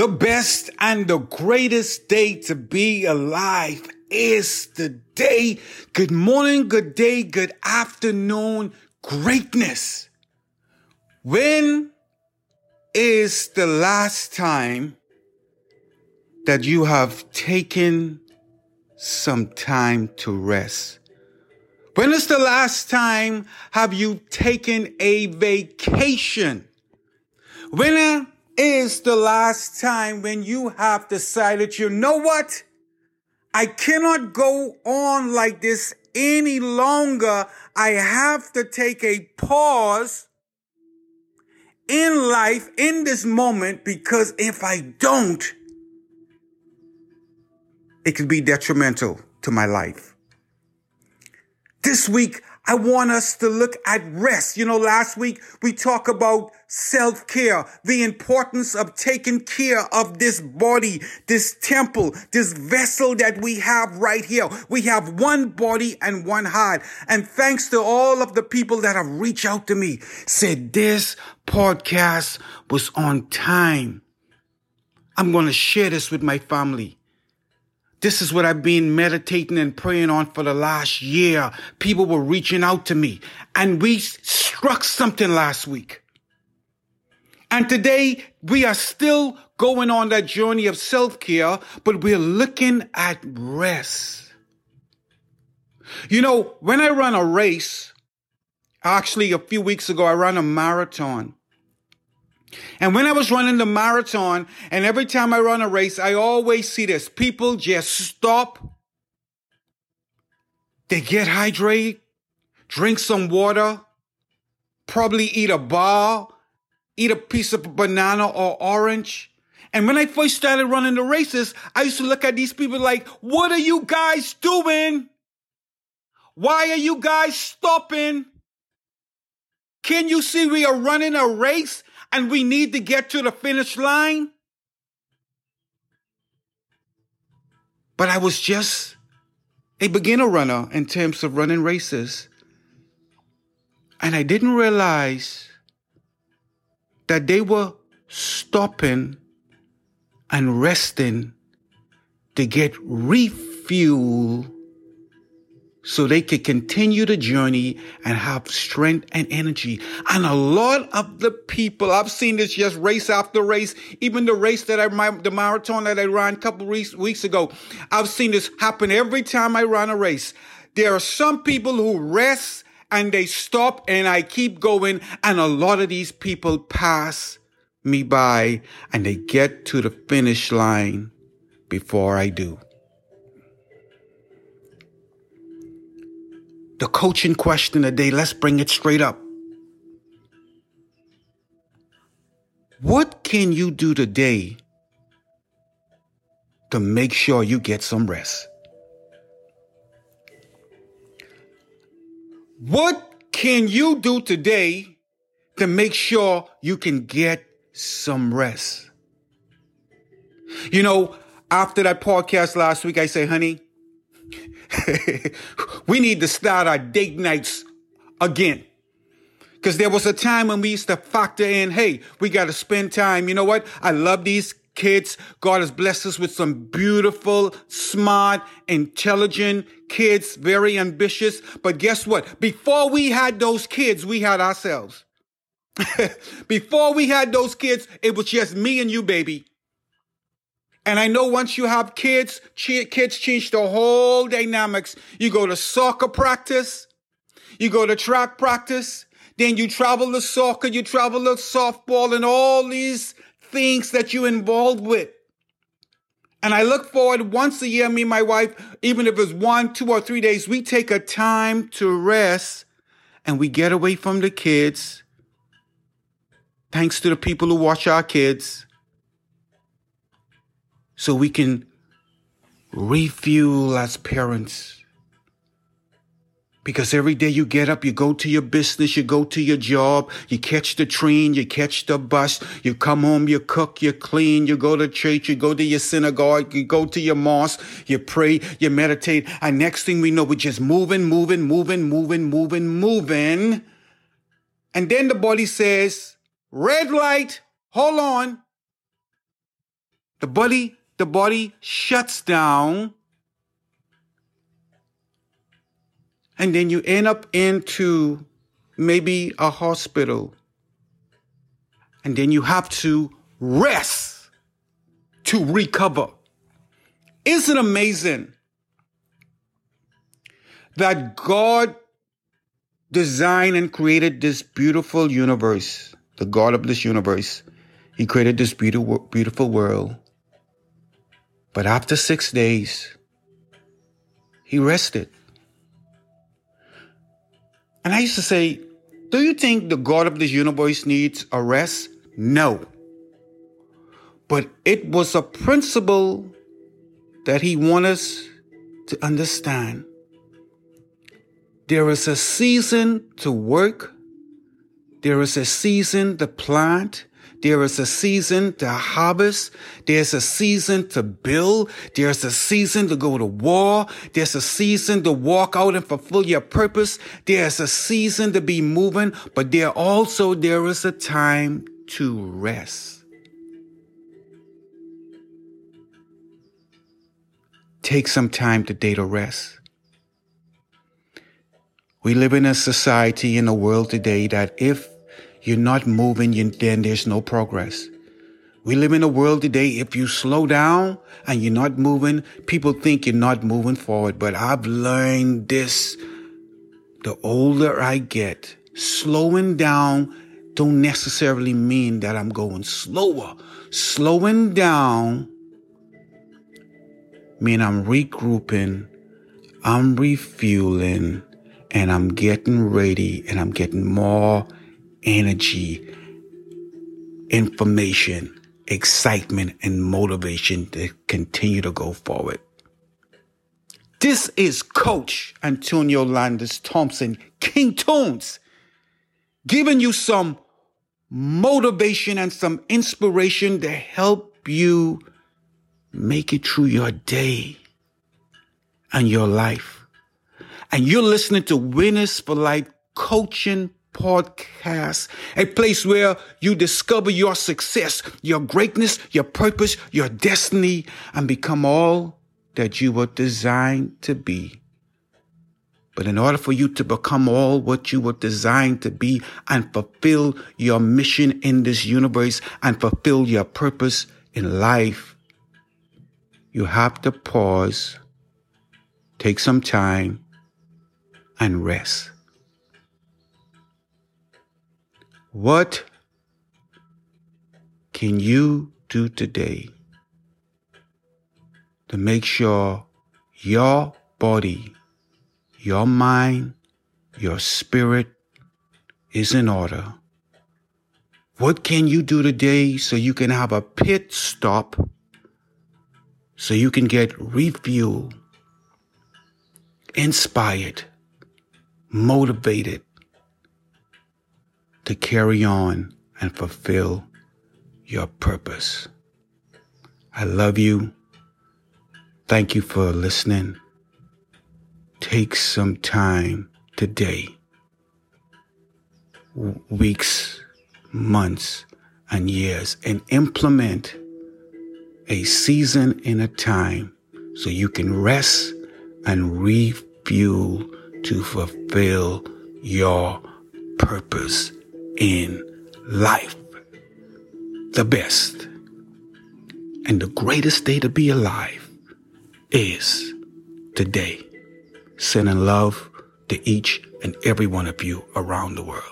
The best and the greatest day to be alive is today. Good morning, good day, good afternoon, greatness. When is the last time that you have taken some time to rest? When is the last time have you taken a vacation? When is the last time when you have decided, you know what? I cannot go on like this any longer. I have to take a pause in life, in this moment, because if I don't, it could be detrimental to my life. This week, I want us to look at rest. You know, last week we talked about self-care, the importance of taking care of this body, this temple, this vessel that we have right here. We have one body and one heart. And thanks to all of the people that have reached out to me, said this podcast was on time. I'm going to share this with my family. This is what I've been meditating and praying on for the last year. People were reaching out to me, and we struck something last week. And today we are still going on that journey of self-care, but we're looking at rest. You know, when I run a race, actually a few weeks ago, I ran a marathon. And when I was running the marathon, and every time I run a race, I always see this. People just stop. They get hydrated, drink some water, probably eat a bar, eat a piece of banana or orange. And when I first started running the races, I used to look at these people like, what are you guys doing? Why are you guys stopping? Can you see we are running a race? And we need to get to the finish line. But I was just a beginner runner in terms of running races. And I didn't realize that they were stopping and resting to get refuel so they could continue the journey and have strength and energy. And a lot of the people, I've seen this just race after race, even the race that the marathon that I ran a couple weeks ago, I've seen this happen every time I run a race. There are some people who rest and they stop and I keep going. And a lot of these people pass me by and they get to the finish line before I do. The coaching question today, let's bring it straight up. What can you do today to make sure you get some rest? What can you do today to make sure you can get some rest? You know, after that podcast last week, I say, honey, we need to start our date nights again. Because there was a time when we used to factor in, hey, we got to spend time. You know what? I love these kids. God has blessed us with some beautiful, smart, intelligent kids, very ambitious. But guess what? Before we had those kids, we had ourselves. Before we had those kids, it was just me and you, baby. And I know once you have kids, kids change the whole dynamics. You go to soccer practice. You go to track practice. Then you travel to soccer. You travel to softball and all these things that you're involved with. And I look forward once a year, me and my wife, even if it's 1, 2, or 3 days, we take a time to rest and we get away from the kids. Thanks to the people who watch our kids. So we can refuel as parents. Because every day you get up, you go to your business, you go to your job, you catch the train, you catch the bus, you come home, you cook, you clean, you go to church, you go to your synagogue, you go to your mosque, you pray, you meditate. And next thing we know, we're just moving. And then the body says, red light, hold on. The body shuts down. And then you end up into maybe a hospital. And then you have to rest to recover. Isn't it amazing that God designed and created this beautiful universe, the God of this universe? He created this beautiful world. But after 6 days, he rested. And I used to say, do you think the God of this universe needs a rest? No. But it was a principle that he wants us to understand. There is a season to work. There is a season to plant. There is a season to harvest. There's a season to build. There's a season to go to war. There's a season to walk out and fulfill your purpose. There's a season to be moving, but there is a time to rest. Take some time today to rest. We live in a society, in a world today that if you're not moving, then there's no progress. We live in a world today, if you slow down and you're not moving, people think you're not moving forward. But I've learned this, the older I get, slowing down don't necessarily mean that I'm going slower. Slowing down means I'm regrouping, I'm refueling, and I'm getting ready, and I'm getting more energy, information, excitement, and motivation to continue to go forward. This is Coach Antonio Landis Thompson, King Tunes, giving you some motivation and some inspiration to help you make it through your day and your life. And you're listening to Winners for Life Coaching Podcast, a place where you discover your success, your greatness, your purpose, your destiny, and become all that you were designed to be. But in order for you to become all what you were designed to be and fulfill your mission in this universe and fulfill your purpose in life, you have to pause, take some time, and rest. What can you do today to make sure your body, your mind, your spirit is in order? What can you do today so you can have a pit stop, so you can get refueled, inspired, motivated, to carry on and fulfill your purpose? I love you. Thank you for listening. Take some time today, weeks, months, and years, and implement a season and a time so you can rest and refuel to fulfill your purpose in life. The best and the greatest day to be alive is today. Sending love to each and every one of you around the world.